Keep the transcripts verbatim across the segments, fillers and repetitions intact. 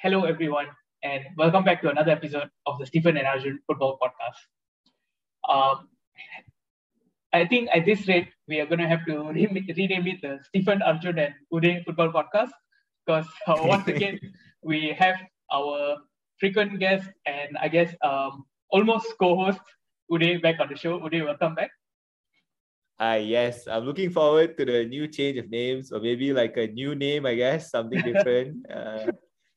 Hello everyone, and welcome back to another episode of the Stephen and Arjun Football Podcast. Um, I think at this rate, we are going to have to re- rename it the Stephen, Arjun and Uday Football Podcast, because uh, once again, we have our frequent guest and I guess um, almost co-host Uday back on the show. Uday, welcome back. Hi, yes. I'm looking forward to the new change of names, or maybe like a new name, I guess, something different. Uh,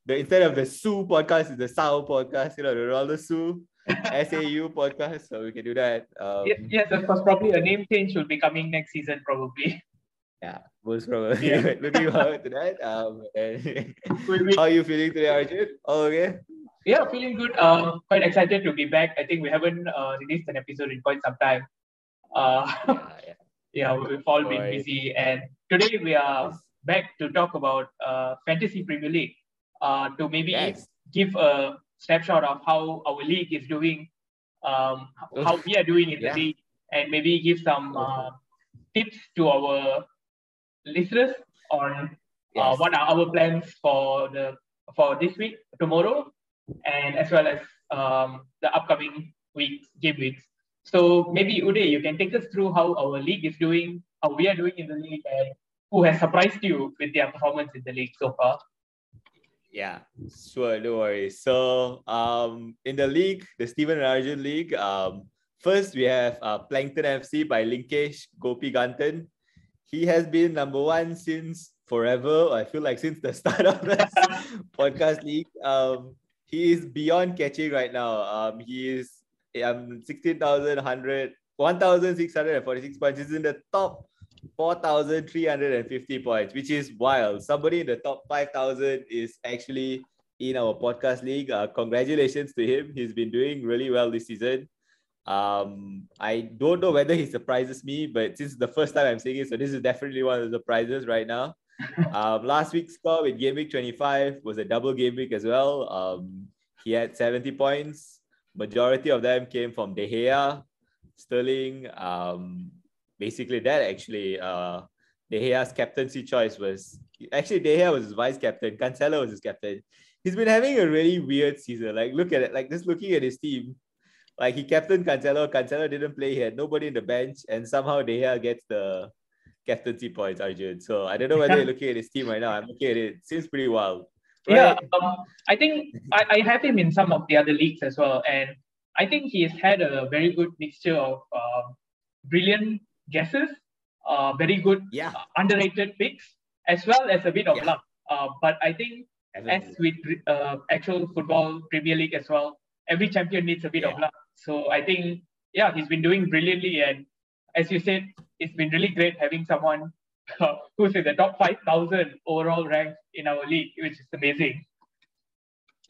The, instead of the Sue podcast, is the Sao podcast, you know, the Ronaldo Sue, S A U podcast, so we can do that. Um, yes, yes, of course, probably a name change will be coming next season, probably. Yeah, most probably. Yeah. Looking forward to that. Um, and how are you feeling today, Arjun? All okay? Yeah, feeling good. Um, quite excited to be back. I think we haven't uh, released an episode in quite some time. Uh, yeah, yeah. yeah, we've all been busy. And today we are back to talk about uh, Fantasy Premier League. Uh, to maybe yes. give a snapshot of how our league is doing, um, how we are doing in yeah. the league, and maybe give some uh, tips to our listeners on yes. uh, what are our plans for the for this week, tomorrow, and as well as um, the upcoming weeks, game weeks. So maybe Uday, you can take us through how our league is doing, how we are doing in the league, and who has surprised you with their performance in the league so far. Yeah, sure, no worries. So, um, in the league, the Stephen and Arjun League, um, first we have uh, Plankton F C by Linkesh Gopi Gantan. He has been number one since forever. I feel like since the start of this podcast league. Um, he is beyond catching right now. Um, he is um sixteen thousand one hundred, one thousand six hundred forty-six points. He's in the top four thousand three hundred fifty points, which is wild. Somebody in the top five thousand is actually in our podcast league. Uh, congratulations to him. He's been doing really well this season. Um, I don't know whether he surprises me, but this is the first time I'm seeing it, so this is definitely one of the surprises right now. Um, last week's score with Game Week twenty-five was a double game week as well. Um, he had seventy points. Majority of them came from De Gea, Sterling, um, Basically, that actually, uh, De Gea's captaincy choice was... Actually, De Gea was his vice-captain. Cancelo was his captain. He's been having a really weird season. Like, look at it. Like, just looking at his team. Like, he captained Cancelo. Cancelo didn't play. He had nobody in the bench. And somehow, De Gea gets the captaincy points, Arjun. So, I don't know whether you're looking at his team right now. I'm looking at it. It seems pretty wild. Right? Yeah, um, I think I, I have him in some of the other leagues as well. And I think he's had a very good mixture of um, brilliant... guesses, uh, very good yeah. uh, underrated picks, as well as a bit of yeah. luck. Uh, but I think Absolutely. as with uh, actual football, Premier League as well, every champion needs a bit yeah. of luck. So I think, yeah, he's been doing brilliantly. And as you said, it's been really great having someone uh, who's in the top five thousand overall ranked in our league, which is amazing.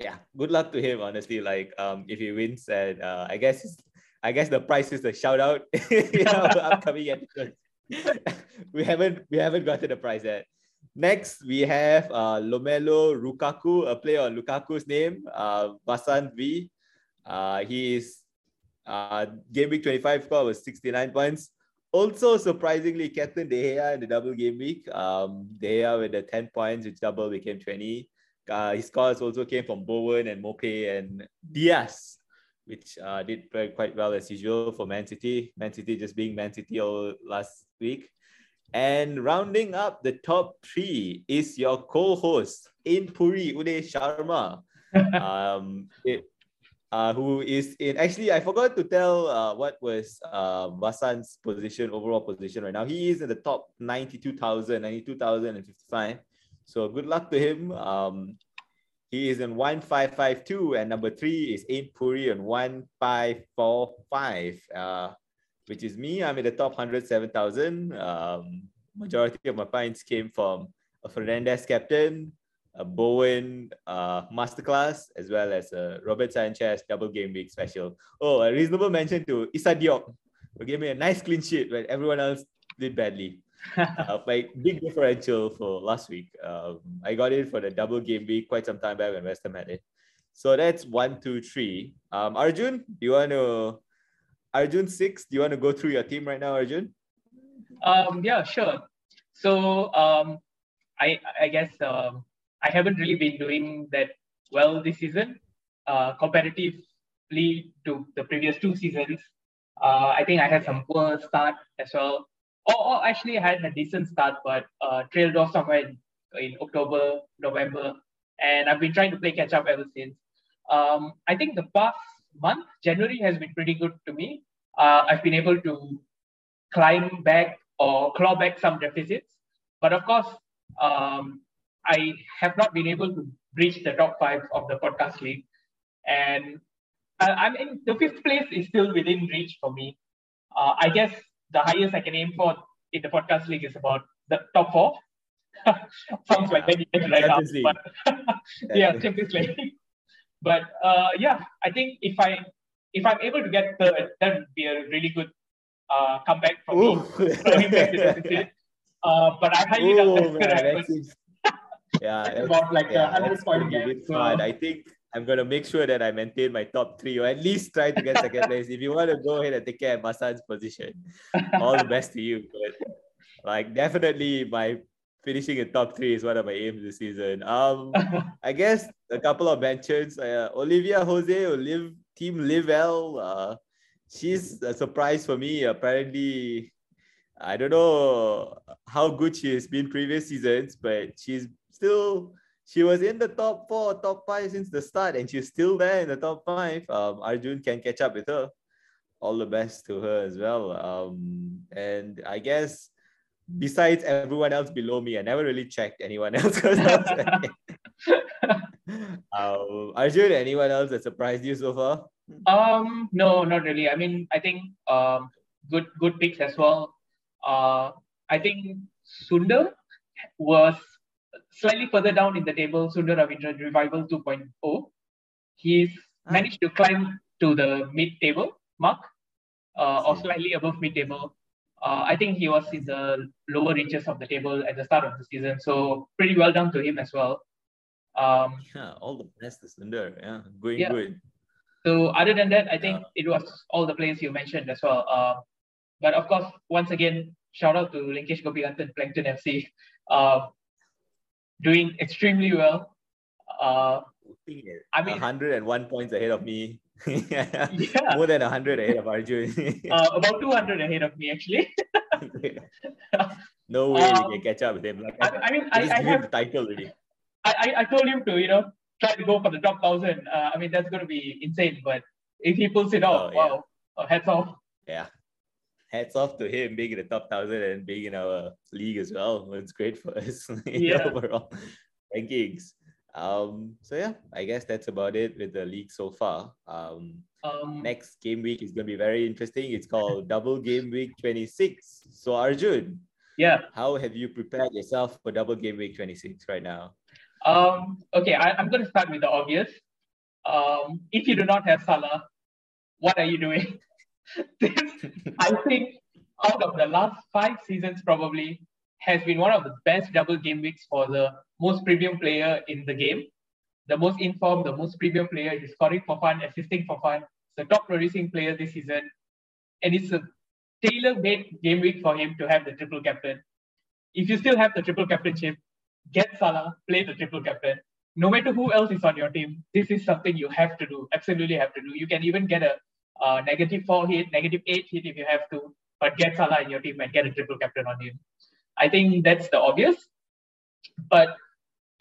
Yeah, good luck to him, honestly. Like, um, if he wins, and uh, I guess it's I guess the prize is the shout out. you know, upcoming episodes. we haven't we haven't gotten the prize yet. Next, we have uh, Lomelo Lukaku, a player on Lukaku's name, uh, Vasant V. Uh, he is uh, game week twenty-five score was sixty-nine points. Also, surprisingly, captain De Gea in the double game week. Um, De Gea with the ten points, which double became twenty. Uh, his scores also came from Bowen and Mope and Diaz, which uh, did play quite well as usual for Man City. Man City just being Man City all last week. And rounding up the top three is your co-host in Puri, Uday Sharma, um, it, uh, who is in... Actually, I forgot to tell uh, what was uh, Vasant's position, overall position right now. He is in the top ninety-two thousand, ninety-two thousand fifty-five. So good luck to him. Um, He is in one five five two, and number three is Ain Puri on one five four five, uh, which is me. I'm in the top one hundred seven thousand. Um, majority of my points came from a Fernandes captain, a Bowen uh, masterclass, as well as a Robert Sanchez double game week special. Oh, a reasonable mention to Issa Diop, who gave me a nice clean sheet when everyone else did badly. uh, my big differential for last week. Um, I got it for the double game week quite some time back when West Ham had it. So that's one, two, three. Um, Arjun, do you want to, Arjun six, do you want to go through your team right now, Arjun? Um, yeah, sure. So um, I, I guess um, I haven't really been doing that well this season, uh, comparatively to the previous two seasons. Uh, I think I had some poor start as well. Or, or actually I had a decent start, but uh, trailed off somewhere in, in October, November. And I've been trying to play catch up ever since. Um, I think the past month, January, has been pretty good to me. Uh, I've been able to climb back or claw back some deficits. But of course, um, I have not been able to breach the top five of the podcast league. And I, I mean, the fifth place is still within reach for me. Uh, I guess the highest I can aim for in the podcast league is about the top four. Sounds like many years right now, but yeah, Champions League. But uh, yeah, I think if I if I'm able to get third, that would be a really good uh, comeback from Ooh. me. Throwing back the deficit. Uh, but I highly doubt that's going to happen. Yeah, that's about like yeah, a hundred point game. So. I think I'm gonna make sure that I maintain my top three, or at least try to get second place. If you want to go ahead and take care of Masan's position, all the best to you. But like definitely my finishing in top three is one of my aims this season. Um, I guess a couple of mentions. Uh, Olivia Jose, or Liv, Team Live L. Uh, she's a surprise for me. Apparently, I don't know how good she has been previous seasons, but she's still, she was in the top four, top five since the start, and she's still there in the top five. Um, Arjun can catch up with her. All the best to her as well. Um, and I guess, besides everyone else below me, I never really checked anyone else. um, Arjun, anyone else that surprised you so far? Um, no, not really. I mean, I think um, good good picks as well. Uh, I think Sundar was slightly further down in the table. Sundar Ravindran Revival two point oh. He's managed to climb to the mid-table mark, uh, or slightly above mid-table. Uh, I think he was in the lower reaches of the table at the start of the season. So pretty well done to him as well. Um, yeah, all the best to Sundar. Yeah, going yeah. good. So other than that, I think yeah. it was all the players you mentioned as well. Uh, but of course, once again, shout out to Linkesh Gopi Gantan, Plankton F C. Uh, doing extremely well. Uh, I mean, one hundred and one points ahead of me. yeah. yeah, more than one hundred ahead of Arjun. uh, about two hundred ahead of me, actually. No way um, you can catch up with him. Like, I, I mean, I, I have the title already. I, I told him to, you know, try to go for the top thousand. Uh, I mean, that's going to be insane. But if he pulls it off, oh, yeah. wow, oh, hats off. Yeah, hats off to him being in the top thousand and being in our league as well. It's great for us yeah. overall rankings. Um, so yeah, I guess that's about it with the league so far. Um, um next game week is going to be very interesting. It's called Double Game Week twenty-six. So Arjun, yeah, how have you prepared yourself for Double Game Week twenty-six right now? Um, okay, I, I'm going to start with the obvious. Um, if you do not have Salah, what are you doing? This, I think, out of the last five seasons, probably has been one of the best double game weeks for the most premium player in the game. The most informed, the most premium player is scoring for fun, assisting for fun. The top producing player this season. And it's a tailor-made game week for him to have the triple captain. If you still have the triple captainship, get Salah, play the triple captain. No matter who else is on your team, this is something you have to do, absolutely have to do. You can even get a uh, negative four hit, negative eight hit if you have to, but get Salah in your team and get a triple captain on him. I think that's the obvious. But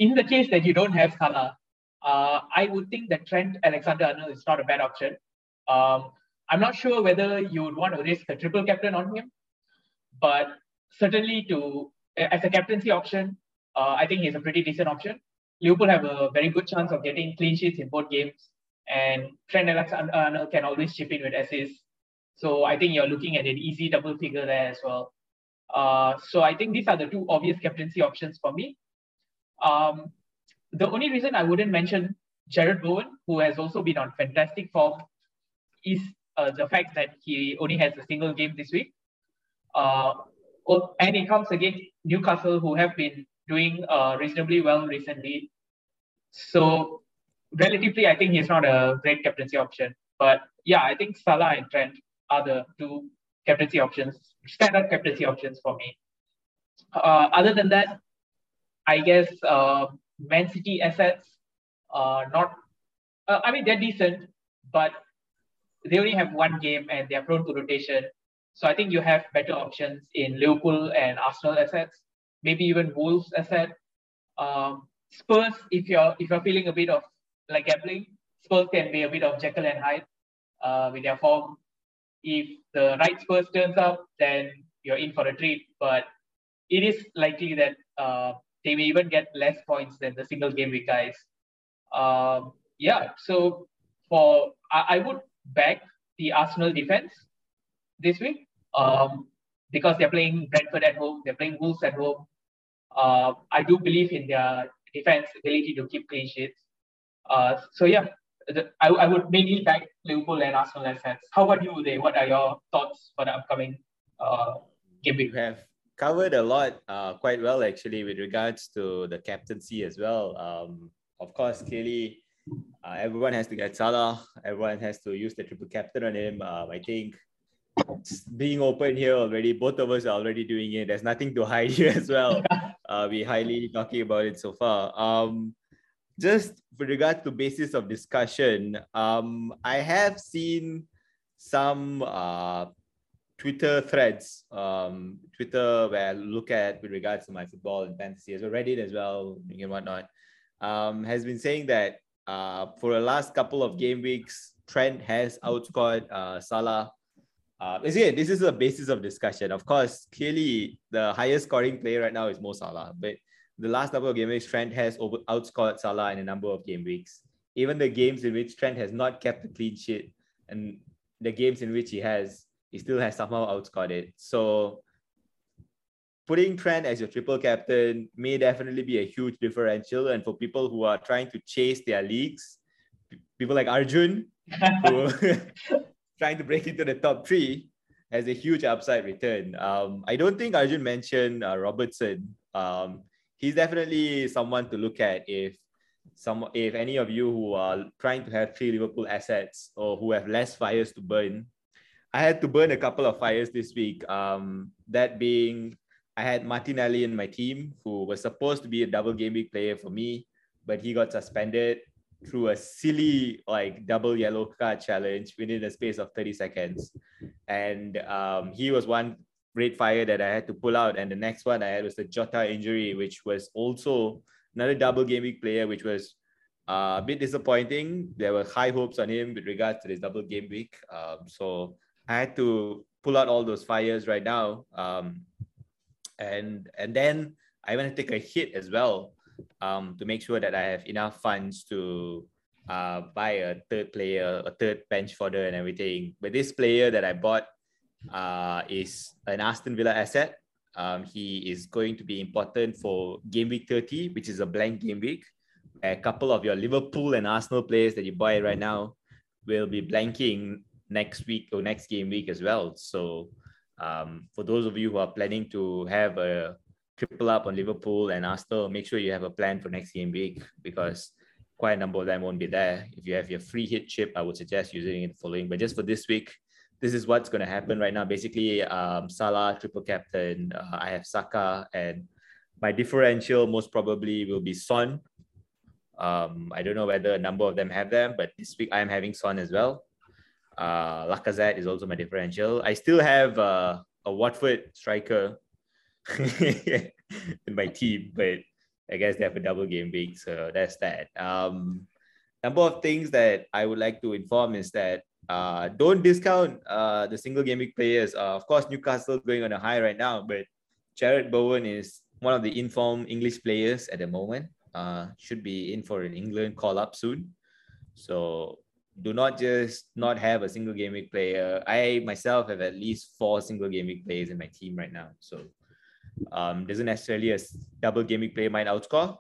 in the case that you don't have Salah, uh, I would think that Trent Alexander-Arnold is not a bad option. Um, I'm not sure whether you would want to risk a triple captain on him, but certainly to as a captaincy option, uh, I think he's a pretty decent option. Liverpool have a very good chance of getting clean sheets in both games, and Trent Alexander-Arnold can always chip in with assists. So I think you're looking at an easy double figure there as well. Uh, so I think these are the two obvious captaincy options for me. Um, The only reason I wouldn't mention Jared Bowen, who has also been on fantastic form, is uh, the fact that he only has a single game this week. Uh, and it comes against Newcastle, who have been doing uh, reasonably well recently. So relatively, I think he's not a great captaincy option. But yeah, I think Salah and Trent are the two captaincy options, standard captaincy options for me. Uh, other than that, I guess uh, Man City assets are not, uh, I mean, they're decent, but they only have one game and they're prone to rotation. So I think you have better options in Liverpool and Arsenal assets, maybe even Wolves asset. Um, Spurs, if you're if you're feeling a bit of like gambling, Spurs can be a bit of Jekyll and Hyde uh, with their form. If the right Spurs turns up, then you're in for a treat. But it is likely that uh, they may even get less points than the single game week guys. Um, yeah, so for I, I would back the Arsenal defense this week um, because they're playing Brentford at home, they're playing Wolves at home. Uh, I do believe in their defense ability to keep clean sheets. Uh, so yeah, the, I, I would mainly back Liverpool and Arsenal as fans. How about you, Uday? What are your thoughts for the upcoming uh, game week? You have covered a lot uh, quite well actually with regards to the captaincy as well. Um, of course, clearly, uh, everyone has to get Salah. Everyone has to use the triple captain on him. Um, I think being open here already, both of us are already doing it. There's nothing to hide here as well. Uh, we highly talking about it so far. Um, just with regard to basis of discussion, um, I have seen some uh, Twitter threads, um, Twitter where I look at with regards to my football and fantasy as well, Reddit as well, and whatnot, um, has been saying that uh, for the last couple of game weeks, Trent has outscored uh, Salah. Uh, again, this is a basis of discussion. Of course, clearly the highest scoring player right now is Mo Salah, but the last number of game weeks, Trent has over, outscored Salah in a number of game weeks. Even the games in which Trent has not kept a clean sheet and the games in which he has, he still has somehow outscored it. So putting Trent as your triple captain may definitely be a huge differential. And for people who are trying to chase their leagues, people like Arjun, who... trying to break into the top three, has a huge upside return. Um, I don't think Arjun mentioned uh, Robertson. Um, he's definitely someone to look at if some if any of you who are trying to have three Liverpool assets or who have less fires to burn. I had to burn a couple of fires this week. Um, that being, I had Martinelli in my team, who was supposed to be a double game week player for me, but he got suspended through a silly like double yellow card challenge within the space of thirty seconds. And um, he was one great fire that I had to pull out. And the next one I had was the Jota injury, which was also another double game week player, which was uh, a bit disappointing. There were high hopes on him with regards to this double game week. Um, so I had to pull out all those fires right now. Um, and, and then I want to take a hit as well, Um, to make sure that I have enough funds to uh, buy a third player, a third bench fodder and everything. But this player that I bought uh, is an Aston Villa asset. Um, he is going to be important for game week thirty, which is a blank game week. A couple of your Liverpool and Arsenal players that you buy right now will be blanking next week or next game week as well. So um, for those of you who are planning to have a triple up on Liverpool and Arsenal, make sure you have a plan for next game week because quite a number of them won't be there. If you have your free hit chip, I would suggest using it following. But just for this week, this is what's going to happen right now. Basically, um, Salah, triple captain. Uh, I have Saka, and my differential most probably will be Son. Um, I don't know whether a number of them have them, but this week I am having Son as well. Uh, Lacazette is also my differential. I still have uh, a Watford striker in my team, but I guess they have a double game week, so that's that. Um, number of things that I would like to inform is that uh, don't discount uh, the single game week players. Uh, of course, Newcastle going on a high right now, but Jared Bowen is one of the informed English players at the moment. Uh, should be in for an England call up soon. So do not just not have a single game week player. I myself have at least four single game week players in my team right now. So Um, doesn't necessarily a double game week player might outscore,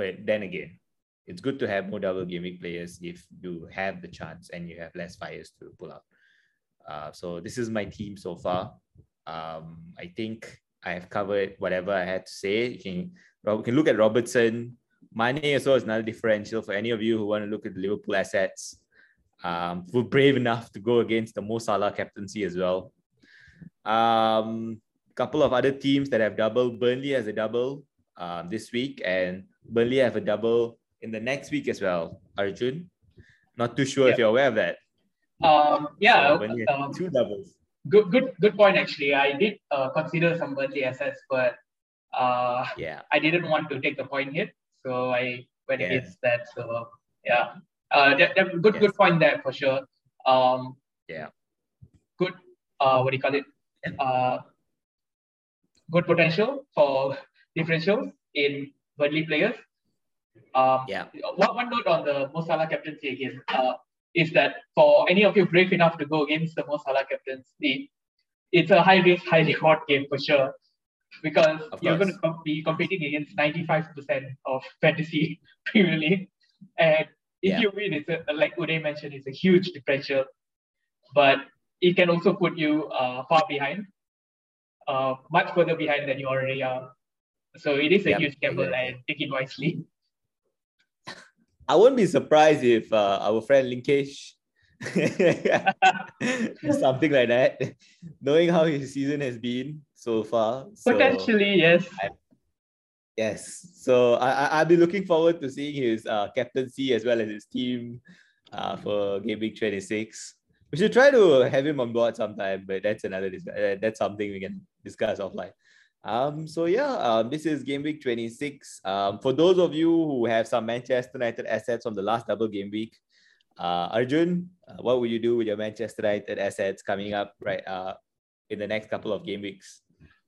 but then again, it's good to have more double game week players if you have the chance and you have less fires to pull out. Uh, so this is my team so far. Um, I think I have covered whatever I had to say. You can, you can look at Robertson. Mane as well is another differential for any of you who want to look at the Liverpool assets. Um, we're brave enough to go against the Mo Salah captaincy as well. Um, couple of other teams that have double. Burnley has a double um, this week, and Burnley have a double in the next week as well. Arjun, not too sure yeah. if you're aware of that. Um, yeah, so um, two doubles. Good, good, good point. Actually, I did uh, consider some Burnley assets, but uh, yeah, I didn't want to take the point here, so I went yeah. against that. So yeah, uh, that, that, good, yes. good point there for sure. Um, yeah, good. Uh, what do you call it? Uh, good potential for differentials in Burnley players. Um, yeah. One, one note on the Mo Salah captaincy again. Uh, is that for any of you brave enough to go against the Mo Salah captaincy, it's a high-risk, high-reward game for sure, because you're going to be competing against ninety-five percent of Fantasy Premier League. And if yeah. you win, it's a, like Uday mentioned, it's a huge differential. But it can also put you uh, far behind, uh, much further behind than you already are. So it is a yeah, huge gamble, yeah. and take it wisely. I wouldn't be surprised if uh, our friend Linkesh something like that, knowing how his season has been so far. So potentially, yes. I, yes. So I, I'll be looking forward to seeing his uh, captaincy as well as his team uh, for Game Week twenty-six. We should try to have him on board sometime, but that's another discussion. That's something we can discuss offline. Um, so yeah, um, this is Game Week twenty-six. Um, for those of you who have some Manchester United assets from the last double game week, uh, Arjun, uh, what will you do with your Manchester United assets coming up right uh, in the next couple of game weeks?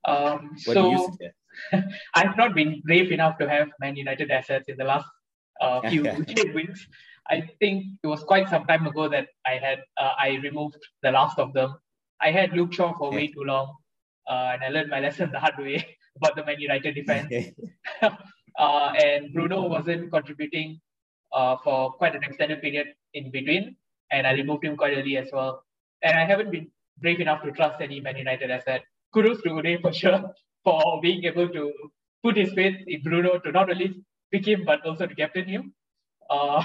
Um, what so do you suggest? I've not been brave enough to have Man United assets in the last uh, few game weeks. I think it was quite some time ago that I had uh, I removed the last of them. I had Luke Shaw for yeah. way too long. Uh, and I learned my lesson the hard way about the Man United defense. uh, and Bruno wasn't contributing uh, for quite an extended period in between. And I removed him quite early as well. And I haven't been brave enough to trust any Man United asset. Kudos to Uday for sure for being able to put his faith in Bruno to not only pick him, but also to captain him. Uh,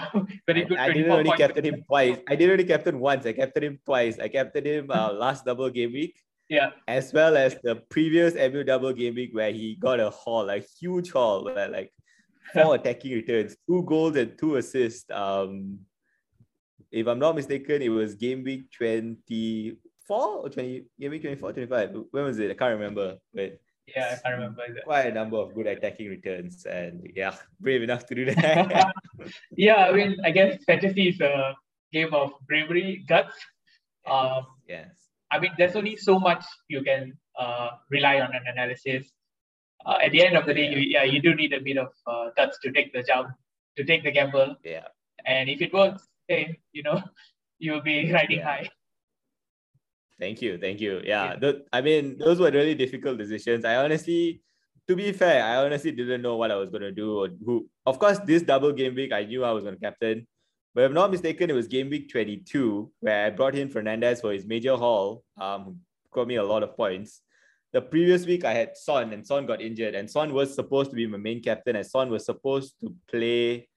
very good. I didn't only captain him twice. I didn't only captain once. I captained him twice. I captained him uh, last double game week. Yeah, as well as the previous M U double game week where he got a haul, a huge haul, where like four attacking returns, two goals and two assists. Um, if I'm not mistaken, it was game week twenty-four or twenty, game week twenty-four, twenty-five. When was it? I can't remember. But yeah, I can't remember either. Quite a number of good attacking returns, and yeah, brave enough to do that. yeah, I mean, I guess fantasy is a game of bravery, guts. Um, yes. I mean, there's only so much you can uh, rely on an analysis. Uh, at the end of the day, yeah. you yeah, you do need a bit of uh, guts to take the job, to take the gamble. Yeah. And if it works, hey, you know, you'll be riding yeah. high. Thank you, thank you. Yeah, yeah. Th- I mean, those were really difficult decisions. I honestly, to be fair, I honestly didn't know what I was gonna do or who. Of course, this double game week, I knew I was gonna captain. But if I'm not mistaken, it was game week twenty-two where I brought in Fernandes for his major haul, um, got me a lot of points. The previous week, I had Son, and Son got injured, and Son was supposed to be my main captain, and Son was supposed to play,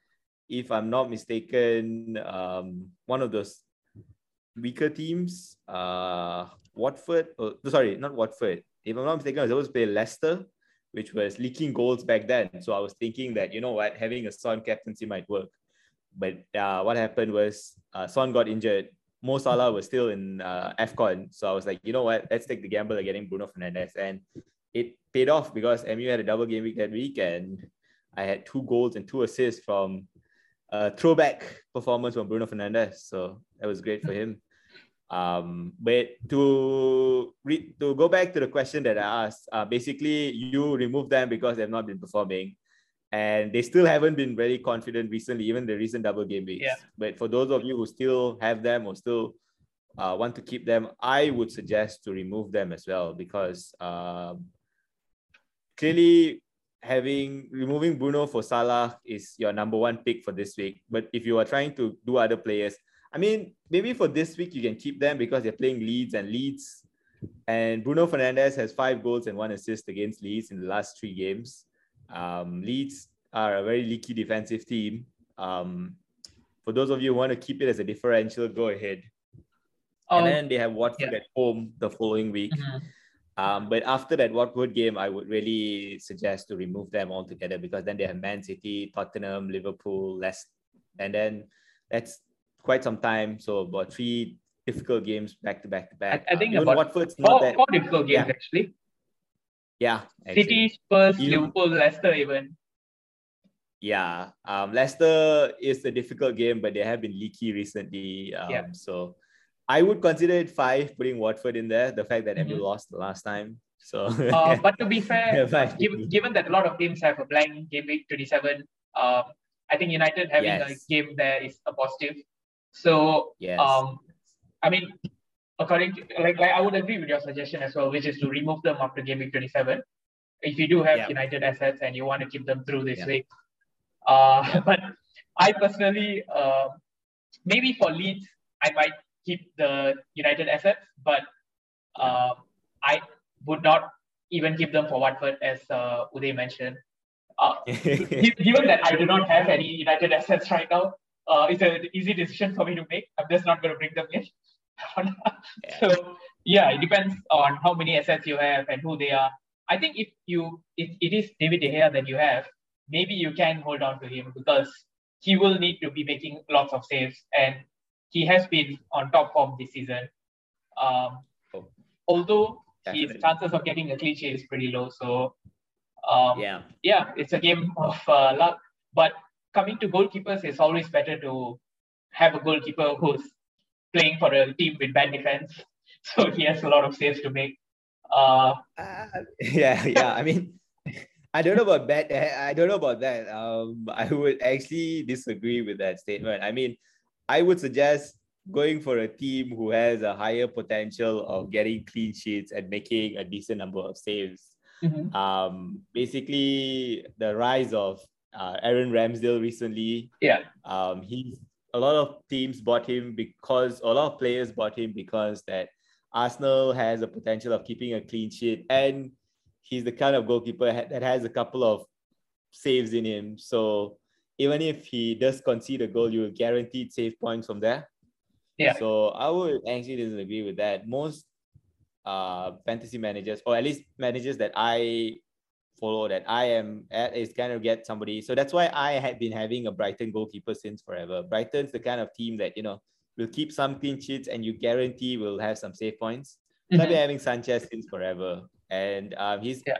if I'm not mistaken, um, one of those weaker teams, uh, Watford, oh, sorry, not Watford. If I'm not mistaken, I was supposed to play Leicester, which was leaking goals back then. So I was thinking that, you know what, having a Son captaincy might work. But uh, what happened was uh, Son got injured. Mo Salah was still in uh, AFCON. So I was like, you know what? Let's take the gamble of getting Bruno Fernandes. And it paid off because M U had a double game week that week. And I had two goals and two assists from a throwback performance from Bruno Fernandes. So that was great for him. Um, but to, re- to go back to the question that I asked, uh, basically you remove them because they've not been performing. And they still haven't been very confident recently, even the recent double game weeks. Yeah. But for those of you who still have them or still uh, want to keep them, I would suggest to remove them as well because um, clearly having removing Bruno for Salah is your number one pick for this week. But if you are trying to do other players, I mean, maybe for this week you can keep them because they're playing Leeds and Leeds. And Bruno Fernandes has five goals and one assist against Leeds in the last three games. Um, Leeds are a very leaky defensive team. Um, for those of you who want to keep it as a differential, go ahead. Oh, and then they have Watford yeah. at home the following week. Mm-hmm. Um, but after that Watford game, I would really suggest to remove them altogether because then they have Man City, Tottenham, Liverpool, Leicester. And then that's quite some time. So about three difficult games back to back to back. I, I think um, about Watford's four, not that, four difficult games, yeah. actually. Yeah. Actually. City, Spurs, you, Liverpool, Leicester even. Yeah. Um, Leicester is a difficult game, but they have been leaky recently. Um, yeah. So... I would consider it five, putting Watford in there. The fact that mm-hmm. Emu lost the last time. So, uh, but to be fair, yeah, given, given that a lot of teams have a blank game week twenty-seven, um, I think United having yes. a game there is a positive. So, yes. um, I mean, according to, like, like I would agree with your suggestion as well, which is to remove them after game week twenty-seven. If you do have yeah. United assets and you want to keep them through this yeah. week. Uh, yeah. But I personally, uh, maybe for Leeds, I might keep the United assets, but uh, I would not even keep them for Watford, as uh, Uday mentioned. Uh, given that I do not have any United assets right now, uh, it's an easy decision for me to make. I'm just not going to bring them in. So yeah, it depends on how many assets you have and who they are. I think if you if it is David De Gea that you have, maybe you can hold on to him because he will need to be making lots of saves and he has been on top form this season. Um, oh. Although Definitely. his chances of getting a clean sheet is pretty low. So, um, yeah. yeah, it's a game of uh, luck. But coming to goalkeepers, it's always better to have a goalkeeper who's playing for a team with bad defense. So he has a lot of saves to make. Uh, uh, yeah, yeah. I mean, I don't know about bad. I don't know about that. Um, I would actually disagree with that statement. I mean, I would suggest going for a team who has a higher potential of getting clean sheets and making a decent number of saves. Mm-hmm. Um, basically, the rise of uh, Aaron Ramsdale recently. Yeah. Um, he a lot of teams bought him because a lot of players bought him because that Arsenal has a potential of keeping a clean sheet, and he's the kind of goalkeeper that has a couple of saves in him. So even if he does concede a goal, you will guaranteed save points from there. Yeah. So I would actually disagree with that. Most uh, fantasy managers, or at least managers that I follow, that I am at, is kind of get somebody. So that's why I had been having a Brighton goalkeeper since forever. Brighton's the kind of team that, you know, will keep some clean sheets and you guarantee will have some save points. Mm-hmm. So I've been having Sanchez since forever. And um, he's yeah.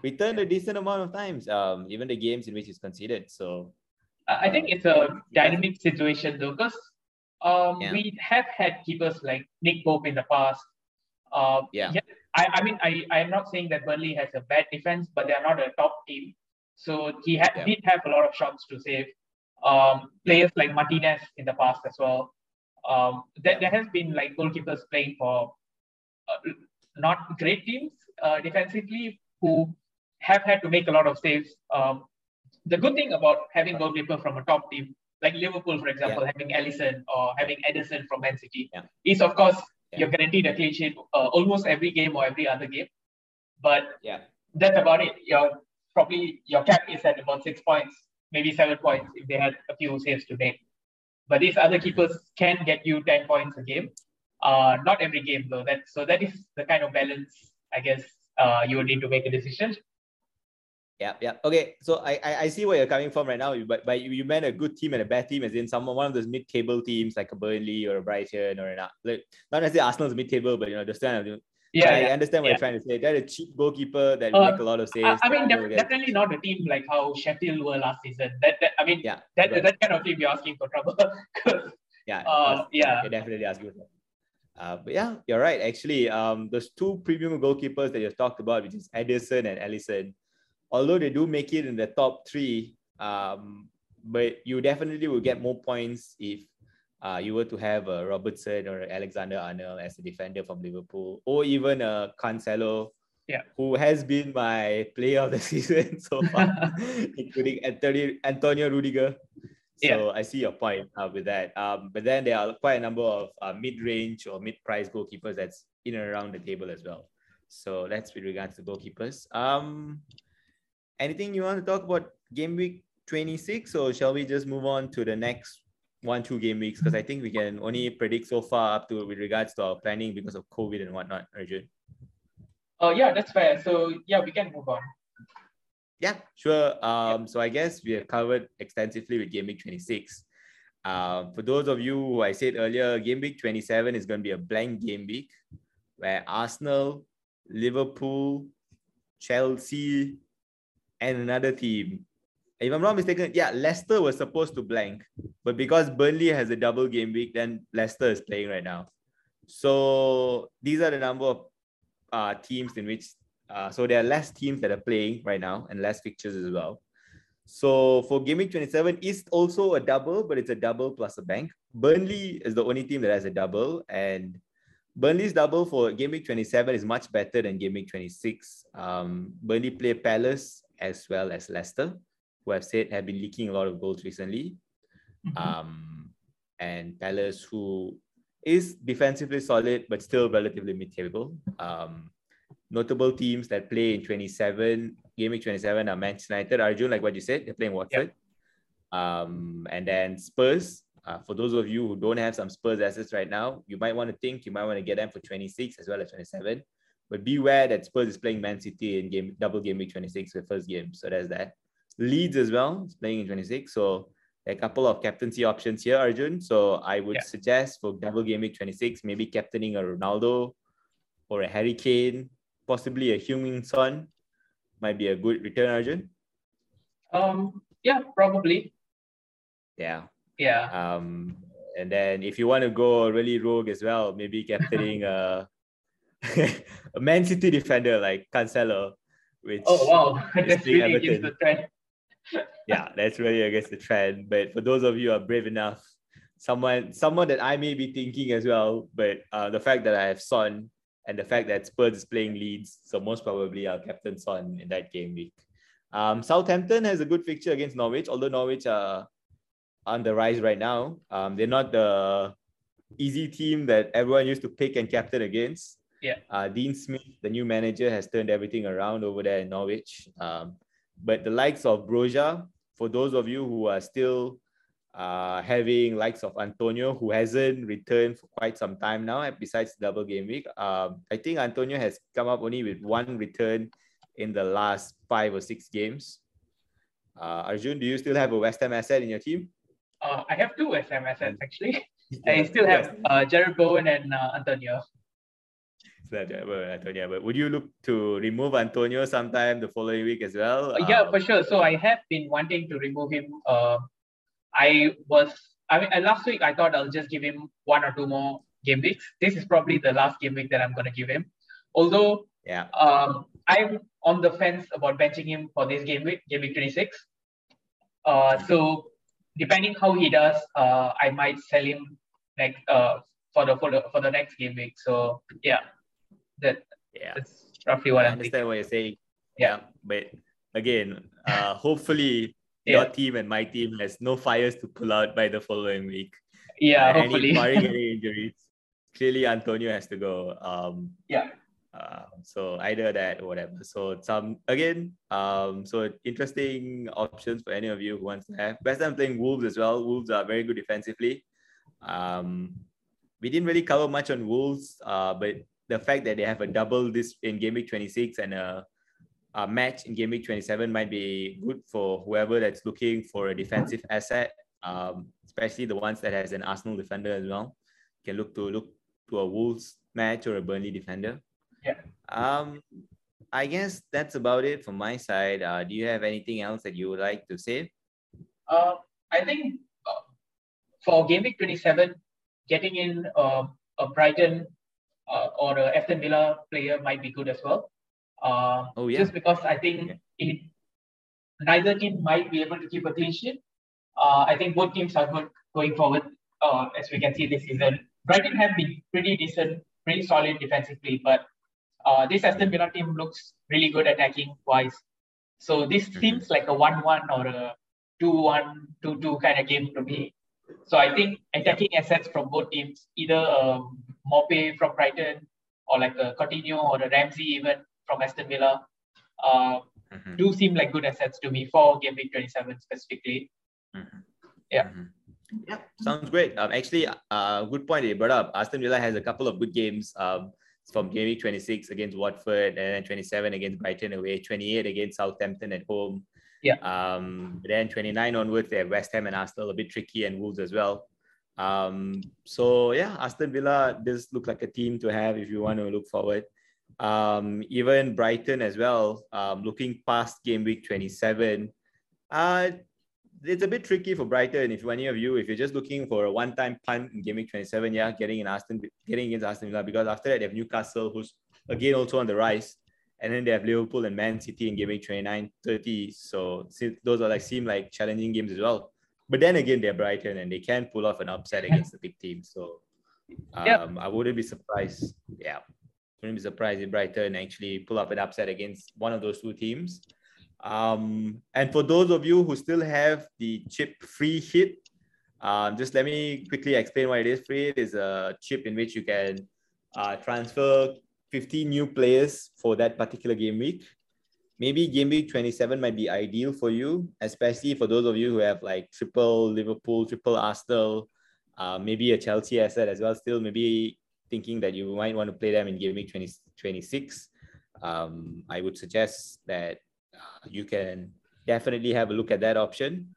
returned a decent amount of times, um, even the games in which he's considered. So I think it's a dynamic situation though, because um, yeah. we have had keepers like Nick Pope in the past. Uh, yeah. yeah I, I mean, I, I'm not saying that Burnley has a bad defense, but they are not a top team. So he ha- yeah. did have a lot of shots to save. Um, players like Martinez in the past as well. Um, there, there has been like goalkeepers playing for uh, not great teams uh, defensively who have had to make a lot of saves. Um, The good thing about having goalkeeper from a top team, like Liverpool, for example, yeah. having Alisson or having Ederson from Man City, yeah. is, of course, yeah. you're guaranteed a clean sheet uh, almost every game or every other game. But yeah. that's about it. You're probably your cap is at about six points, maybe seven points if they had a few saves to make. But these other keepers can get you ten points a game. Uh, not every game, though. That, so that is the kind of balance, I guess, uh, you would need to make a decision. Yeah, yeah. Okay, so I, I I see where you're coming from right now, but but you meant a good team and a bad team, as in someone one of those mid-table teams like a Burnley or a Brighton or an like not necessarily Arsenal's mid-table, but you know the standard. Yeah, I yeah. understand what yeah. you're trying to say. They're a cheap goalkeeper that uh, make a lot of saves. I, I mean, def- definitely not a team like how Sheffield were last season. That, that I mean, yeah, that right. that kind of team you're asking for trouble. yeah, uh, yeah, you're definitely asking for trouble. Uh, but yeah, you're right. Actually, um, those two premium goalkeepers that you talked about, which is Ederson and Alisson. Although they do make it in the top three, um, but you definitely will get more points if uh, you were to have a Robertson or Alexander-Arnold as a defender from Liverpool, or even a Cancelo yeah, who has been my player of the season so far, including Anthony, Antonio Rudiger. So yeah. I see your point uh, with that. Um, but then there are quite a number of uh, mid-range or mid-price goalkeepers that's in and around the table as well. So that's with regards to goalkeepers. Um, anything you want to talk about game week twenty-six, or shall we just move on to the next one, two game weeks? Because I think we can only predict so far up to with regards to our planning because of COVID and whatnot, Arjun. Oh, uh, yeah, that's fair. So yeah, we can move on. Yeah, sure. Um, yep. So I guess we have covered extensively with Game Week twenty-six. Um, for those of you who I said earlier, Game Week twenty-seven is going to be a blank game week where Arsenal, Liverpool, Chelsea, and another team. If I'm not mistaken, yeah, Leicester was supposed to blank, but because Burnley has a double game week, then Leicester is playing right now. So these are the number of uh, teams in which Uh, so there are less teams that are playing right now and less fixtures as well. So for Game Week twenty-seven, is also a double, but it's a double plus a bank. Burnley is the only team that has a double, and Burnley's double for Game Week twenty-seven is much better than Game Week twenty-six. Um, Burnley play Palace as well as Leicester, who I've said have been leaking a lot of goals recently. Mm-hmm. Um, and Palace, who is defensively solid, but still relatively mid-table. Um, Notable teams that play in twenty-seven, Game Week twenty-seven are Manchester United, Arjun, like what you said, they're playing Watford. Yep. Um, and then Spurs, uh, for those of you who don't have some Spurs assets right now, you might want to think you might want to get them for twenty-six as well as twenty-seven. But beware that Spurs is playing Man City in game double Game Week twenty-six, the first game. So there's that. Leeds as well is playing in twenty-six. So there are a couple of captaincy options here, Arjun. So I would yep. suggest for double Game Week twenty-six, maybe captaining a Ronaldo or a Harry Kane. Possibly a Heung-min Son might be a good return, Arjun. Um, yeah, probably. Yeah. Yeah. Um, and then if you want to go really rogue as well, maybe captaining a, a Man City defender like Cancelo, which oh wow, that's really against the trend. Yeah, that's really against the trend. But for those of you who are brave enough, someone, someone that I may be thinking as well, but uh, the fact that I have Son. And the fact that Spurs is playing Leeds, so most probably our captain Son in that game week. Um, Southampton has a good fixture against Norwich, although Norwich are on the rise right now. Um, they're not the easy team that everyone used to pick and captain against. Yeah. Uh, Dean Smith, the new manager, has turned everything around over there in Norwich. Um, but the likes of Broja, for those of you who are still Uh, having likes of Antonio, who hasn't returned for quite some time now, besides the double game week. Um, I think Antonio has come up only with one return in the last five or six games. Uh, Arjun, do you still have a West Ham asset in your team? Uh, I have two West Ham assets, actually. Yeah. I still have uh, Jared Bowen and uh, Antonio. So, well, Antonio, but would you look to remove Antonio sometime the following week as well? Uh, yeah, for sure. So I have been wanting to remove him. Uh, I was, I mean, last week I thought I'll just give him one or two more game weeks. This is probably the last game week that I'm going to give him. Although, yeah, um, I'm on the fence about benching him for this game week, game week twenty-six. Uh, so depending how he does, uh, I might sell him like uh for the for the, for the next game week. So yeah, that yeah, that's roughly what I understand thinking. What you're saying. Yeah, yeah, but again, uh, hopefully. Your yeah. team and my team has no fires to pull out by the following week. Yeah, uh, hopefully. Barring any injuries, clearly Antonio has to go. Um, yeah. Uh, so either that or whatever. So some again, um, so interesting options for any of you who wants to have. West Ham playing Wolves as well. Wolves are very good defensively. Um, we didn't really cover much on Wolves, uh, but the fact that they have a double this in Game Week twenty-six and a A match in Game Week twenty-seven might be good for whoever that's looking for a defensive asset, um, especially the ones that has an Arsenal defender as well. You can look to look to a Wolves match or a Burnley defender. Yeah. Um, I guess that's about it from my side. Uh, do you have anything else that you would like to say? Uh, I think for Game Week twenty-seven, getting in uh, a Brighton uh, or a Aston Villa player might be good as well. Uh, oh, yeah. Just because I think okay. it, neither team might be able to keep a clean sheet. Uh, I think both teams are good going forward, uh, as we can see this season. Brighton have been pretty decent, pretty solid defensively, but Uh, this Aston Villa team looks really good attacking-wise. So this mm-hmm. seems like a one one or a two one, two two kind of game to me. So I think attacking assets from both teams, either um, Maupay from Brighton or like a Coutinho or a Ramsey even from Aston Villa, uh, mm-hmm. do seem like good assets to me for Game Week twenty-seven specifically. Mm-hmm. Yeah. Mm-hmm. Yeah, sounds great. Um, actually, uh, good point that you brought up. Aston Villa has a couple of good games. Um, from game week twenty-six against Watford, and then twenty-seven against Brighton away, twenty-eight against Southampton at home. Yeah. Um. Then twenty-nine onwards, they have West Ham and Arsenal, a bit tricky, and Wolves as well. Um. So yeah, Aston Villa does look like a team to have if you want to look forward. Um. Even Brighton as well. Um. Looking past game week twenty-seven. Uh. It's a bit tricky for Brighton. If any of you, if you're just looking for a one-time punt in Game Week twenty-seven, yeah, getting in Aston, getting against Aston Villa, because after that they have Newcastle, who's again also on the rise, and then they have Liverpool and Man City in Game Week twenty-nine, thirty. So those are like seem like challenging games as well. But then again, they're Brighton and they can pull off an upset against the big team. So um, yep. I wouldn't be surprised. Yeah, wouldn't be surprised if Brighton actually pull up an upset against one of those two teams. Um, and for those of you who still have the chip free hit, um, just let me quickly explain what it is. Free hit is a chip in which you can uh, transfer fifty new players for that particular game week. Maybe game week twenty-seven might be ideal for you, especially for those of you who have like triple Liverpool, triple Arsenal, uh, maybe a Chelsea asset as well. Still, maybe thinking that you might want to play them in game week twenty, twenty-six. Um, I would suggest that you can definitely have a look at that option.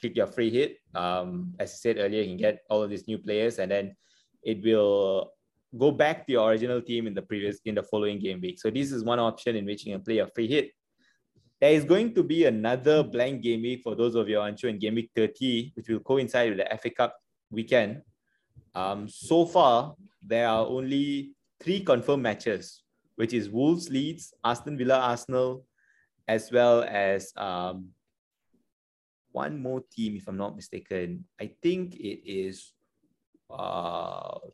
Click your free hit. Um, as I said earlier, you can get all of these new players, and then it will go back to your original team in the previous in the following game week. So this is one option in which you can play a free hit. There is going to be another blank game week for those of you unsure in game week thirty, which will coincide with the F A Cup weekend. Um, so far, there are only three confirmed matches, which is Wolves, Leeds, Aston Villa, Arsenal, as well as um, one more team, if I'm not mistaken. I think it is, uh, oh,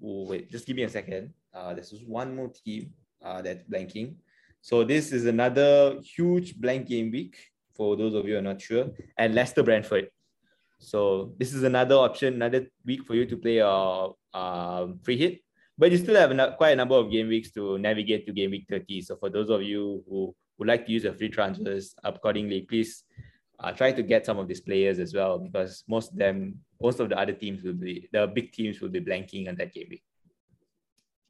wait, just give me a second. Uh, this is one more team uh, that's blanking. So this is another huge blank game week for those of you who are not sure, and Leicester Brentford. So this is another option, another week for you to play a, a free hit, but you still have a, quite a number of game weeks to navigate to game week thirty. So for those of you who would like to use the free transfers accordingly, please uh, try to get some of these players as well, because most of them, most of the other teams will be, the big teams will be blanking on that game week.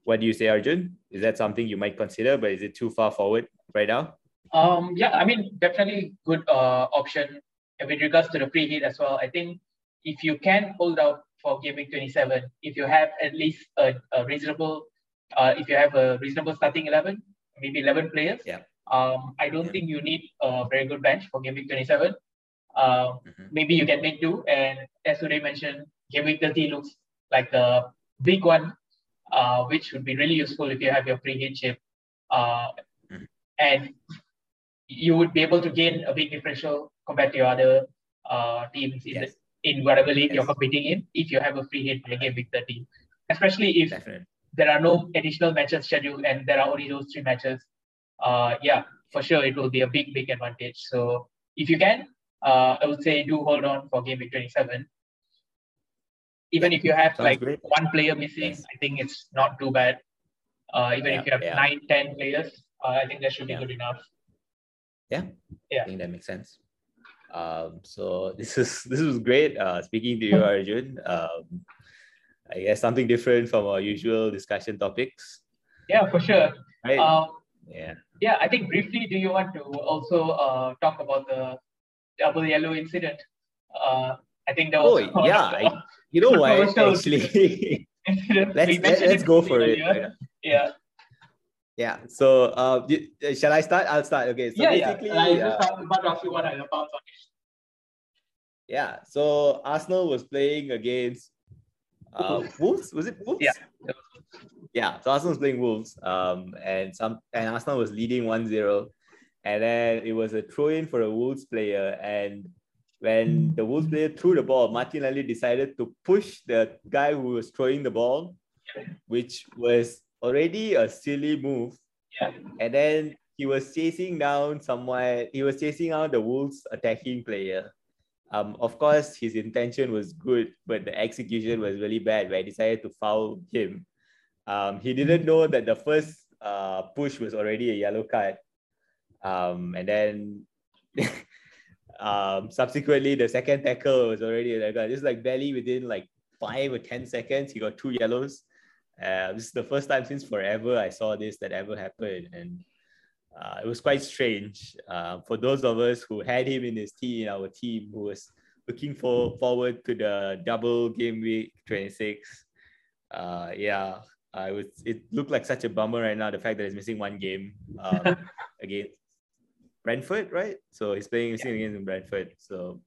What do you say, Arjun? Is that something you might consider, but is it too far forward right now? Um, yeah, I mean, definitely good uh, option with regards to the free hit as well. I think if you can hold out for game week twenty-seven, if you have at least a, a reasonable, uh, if you have a reasonable starting eleven, maybe eleven players. Yeah. Um, I don't yeah. think you need a very good bench for Game Week twenty-seven. Uh, mm-hmm. Maybe you can make two. And as Uday mentioned, Game Week thirty looks like a big one, uh, which would be really useful if you have your free hit chip. Uh, mm-hmm. And you would be able to gain a big differential compared to your other uh, teams in, yes. the, in whatever league yes. you're competing in if you have a free hit for Game Week thirty. Especially if Definitely. There are no additional matches scheduled and there are only those three matches. Uh, yeah, for sure, it will be a big, big advantage. So if you can, uh, I would say do hold on for Game Week twenty-seven. Even if you have Sounds like great. one player missing, yes. I think it's not too bad. Uh, even yeah, if you have yeah. nine, ten players, uh, I think that should be yeah. good enough. Yeah, yeah, I think that makes sense. Um, so this is this was great uh, speaking to you, Arjun. Um, I guess something different from our usual discussion topics. Yeah, for sure. Right. Um, yeah. Yeah, I think briefly, do you want to also uh, talk about the double yellow incident? Uh, I think that was... Oh, yeah. I, you know why, actually. let's, let, let's go for it. Yeah. yeah. Yeah. So, uh, shall I start? I'll start. Okay. So, yeah, basically... Yeah. I just uh, about to ask you what I found on it. Yeah. So, Arsenal was playing against uh, Wolves. Was it Wolves? Yeah. Yeah, so Arsenal was playing Wolves, um, and some and Arsenal was leading one zero, and then it was a throw-in for a Wolves player, and when the Wolves player threw the ball, Martinelli decided to push the guy who was throwing the ball, which was already a silly move, Yeah. And then he was chasing down somewhat, he was chasing out the Wolves attacking player. Um, of course, his intention was good, but the execution was really bad where he decided to foul him. Um, he didn't know that the first uh, push was already a yellow card. Um, and then um, subsequently, the second tackle was already a yellow card. Just like barely within like five or ten seconds, he got two yellows. Uh, this is the first time since forever I saw this that ever happened. And Uh, it was quite strange uh, for those of us who had him in his team, in our team, who was looking for, forward to the double game week twenty-six. Uh, yeah, I was. It looked like such a bummer right now, the fact that he's missing one game um, against Brentford, right? So he's playing missing yeah. against Brentford. So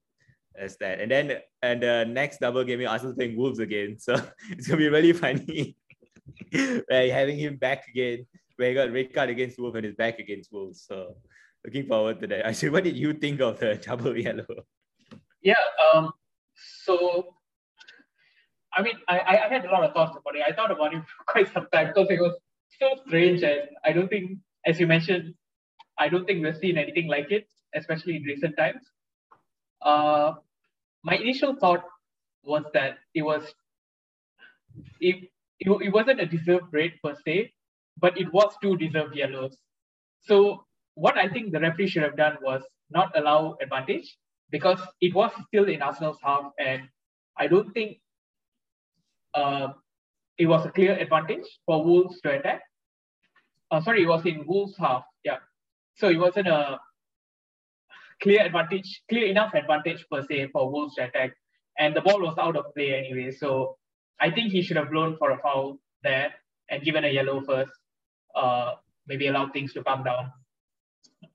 that's that. And then and the next double game, Arsenal's playing Wolves again. So it's going to be really funny having him back again. Where he got red card against Wolves and is back against Wolves. So looking forward to that. Actually, what did you think of the double yellow? Yeah. Um, so, I mean, I, I had a lot of thoughts about it. I thought about it for quite some time because it was so strange. And I don't think, as you mentioned, I don't think we've seen anything like it, especially in recent times. Uh, my initial thought was that it was, it, it, it wasn't a deserved red per se, but it was two deserved yellows. So what I think the referee should have done was not allow advantage because it was still in Arsenal's half, and I don't think uh, it was a clear advantage for Wolves to attack. Uh, sorry, it was in Wolves' half, yeah. So it wasn't a clear advantage, clear enough advantage per se for Wolves to attack, and the ball was out of play anyway. So I think he should have blown for a foul there and given a yellow first. Uh, maybe allow things to calm down.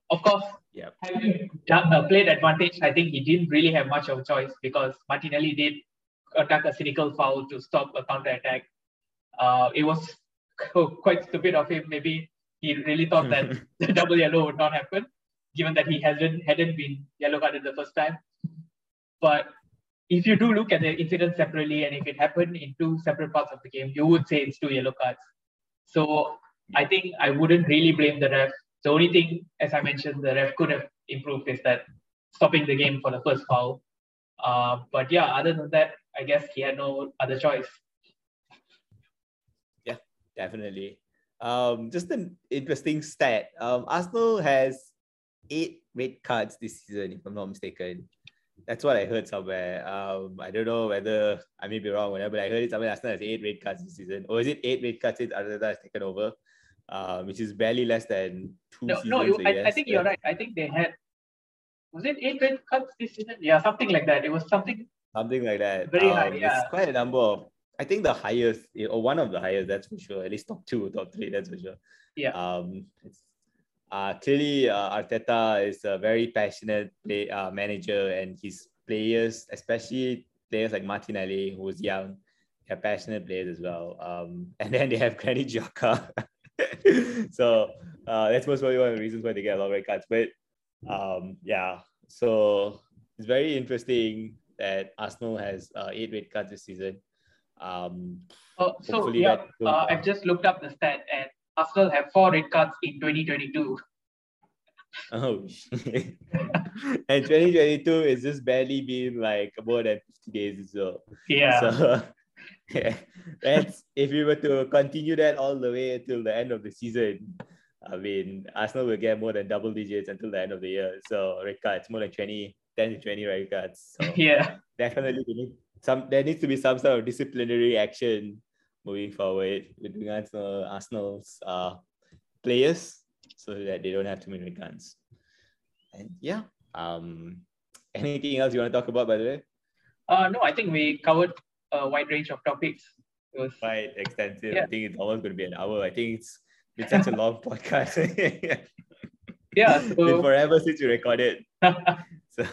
Of course, yeah. having done, uh, played advantage, I think he didn't really have much of a choice because Martinelli did attack a cynical foul to stop a counter-attack. Uh, it was quite stupid of him. Maybe he really thought that the double yellow would not happen, given that he hasn't, hadn't been yellow-carded the first time. But if you do look at the incident separately and if it happened in two separate parts of the game, you would say it's two yellow cards. So I think I wouldn't really blame the ref. The only thing, as I mentioned, the ref could have improved is that stopping the game for the first foul. Uh, but yeah, other than that, I guess he had no other choice. Yeah, definitely. Um, just an interesting stat. Um, Arsenal has eight red cards this season, if I'm not mistaken. That's what I heard somewhere. Um, I don't know whether I may be wrong, whatever, but I heard it somewhere. Arsenal has eight red cards this season, or is it eight red cards since Arteta has taken over, uh, which is barely less than two no, seasons. No, you, I, I, I think you're right. I think they had was it eight red cards this season? Yeah, something like that. It was something something like that. Very um, high. Yeah, it's quite a number of. I think the highest, or one of the highest, that's for sure. At least top two, top three, that's for sure. Yeah. Um. It's, Uh, clearly, uh, Arteta is a very passionate play, uh, manager, and his players, especially players like Martinelli, who is young, they're passionate players as well. Um, and then they have Granit Xhaka. So uh, that's most probably one of the reasons why they get a lot of red cards. But um, yeah, so it's very interesting that Arsenal has uh, eight red cards this season. Um, oh, so yeah, uh, I've just looked up the stat and Arsenal have four red cards in twenty twenty-two. Oh, and twenty twenty-two is just barely been like more than fifty days or so. Yeah. So, yeah, that's if we were to continue that all the way till the end of the season, I mean, Arsenal will get more than double digits until the end of the year. So, red cards, more than twenty, ten to twenty red cards. So, yeah. Definitely, we need some, there needs to be some sort of disciplinary action moving forward with regards to Arsenal's uh, players so that they don't have too many red cards. And yeah, um, anything else you want to talk about, by the way? Uh, no, I think we covered a wide range of topics. It was quite extensive. Yeah. I think it's almost going to be an hour. I think it's been such a long podcast. Yeah. So... it's been forever since you recorded. So...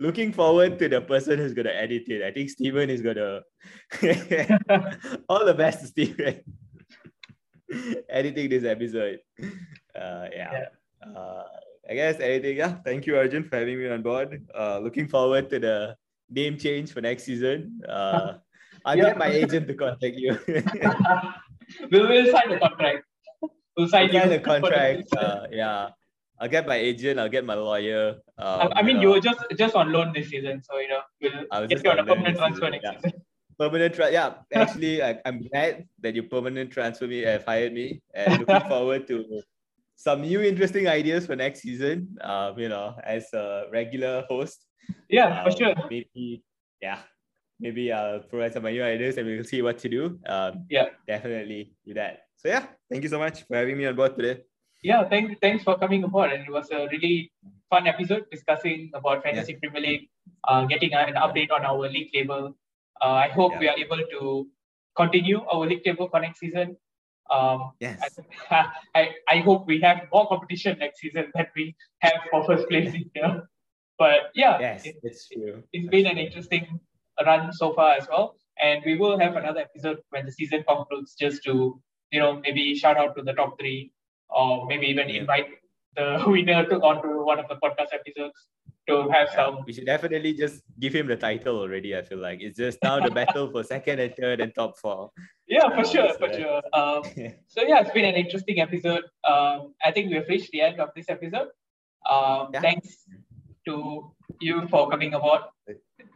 looking forward to the person who's going to edit it. I think Steven is going to... all the best to Steven. Editing this episode. Uh, yeah. yeah. Uh, I guess editing. Yeah. Thank you, Arjun, for having me on board. Uh, looking forward to the name change for next season. Uh, I'll yeah. get my agent to contact you. we'll, we'll sign the contract. We'll sign we'll you. A contract. Uh, yeah. I'll get my agent. I'll get my lawyer. Um, I mean, you, know, you were just, just on loan this season. So, you know, we'll get you on a permanent transfer next yeah. season. Permanent transfer. Yeah. Actually, I, I'm glad that you permanent transfer me, uh, fired me. And looking forward to some new interesting ideas for next season, um, you know, as a regular host. Yeah, um, for sure. Maybe, yeah. Maybe I'll provide some new ideas and we'll see what to do. Um, yeah. Definitely do that. So yeah, thank you so much for having me on board today. Yeah, thank, thanks for coming aboard. And it was a really fun episode discussing about Fantasy yeah. Premier League, uh, getting an update yeah. on our league table. Uh, I hope yeah. we are able to continue our league table for next season. Um, yes. I, I, I hope we have more competition next season than we have for first place this year. But yeah, yes, it, it's true. It's That's been an true. interesting run so far as well. And we will have another episode when the season concludes just to, you know, maybe shout out to the top three or maybe even yeah. invite the winner to onto one of the podcast episodes to have yeah. some. We should definitely just give him the title already, I feel like. It's just now the battle for second and third and top four. Yeah, for sure, so, for sure. Um, so yeah, it's been an interesting episode. Um, I think we've reached the end of this episode. Um, yeah. Thanks to you for coming aboard.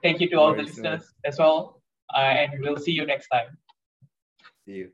Thank you to all the listeners as well. Uh, and we'll see you next time. See you.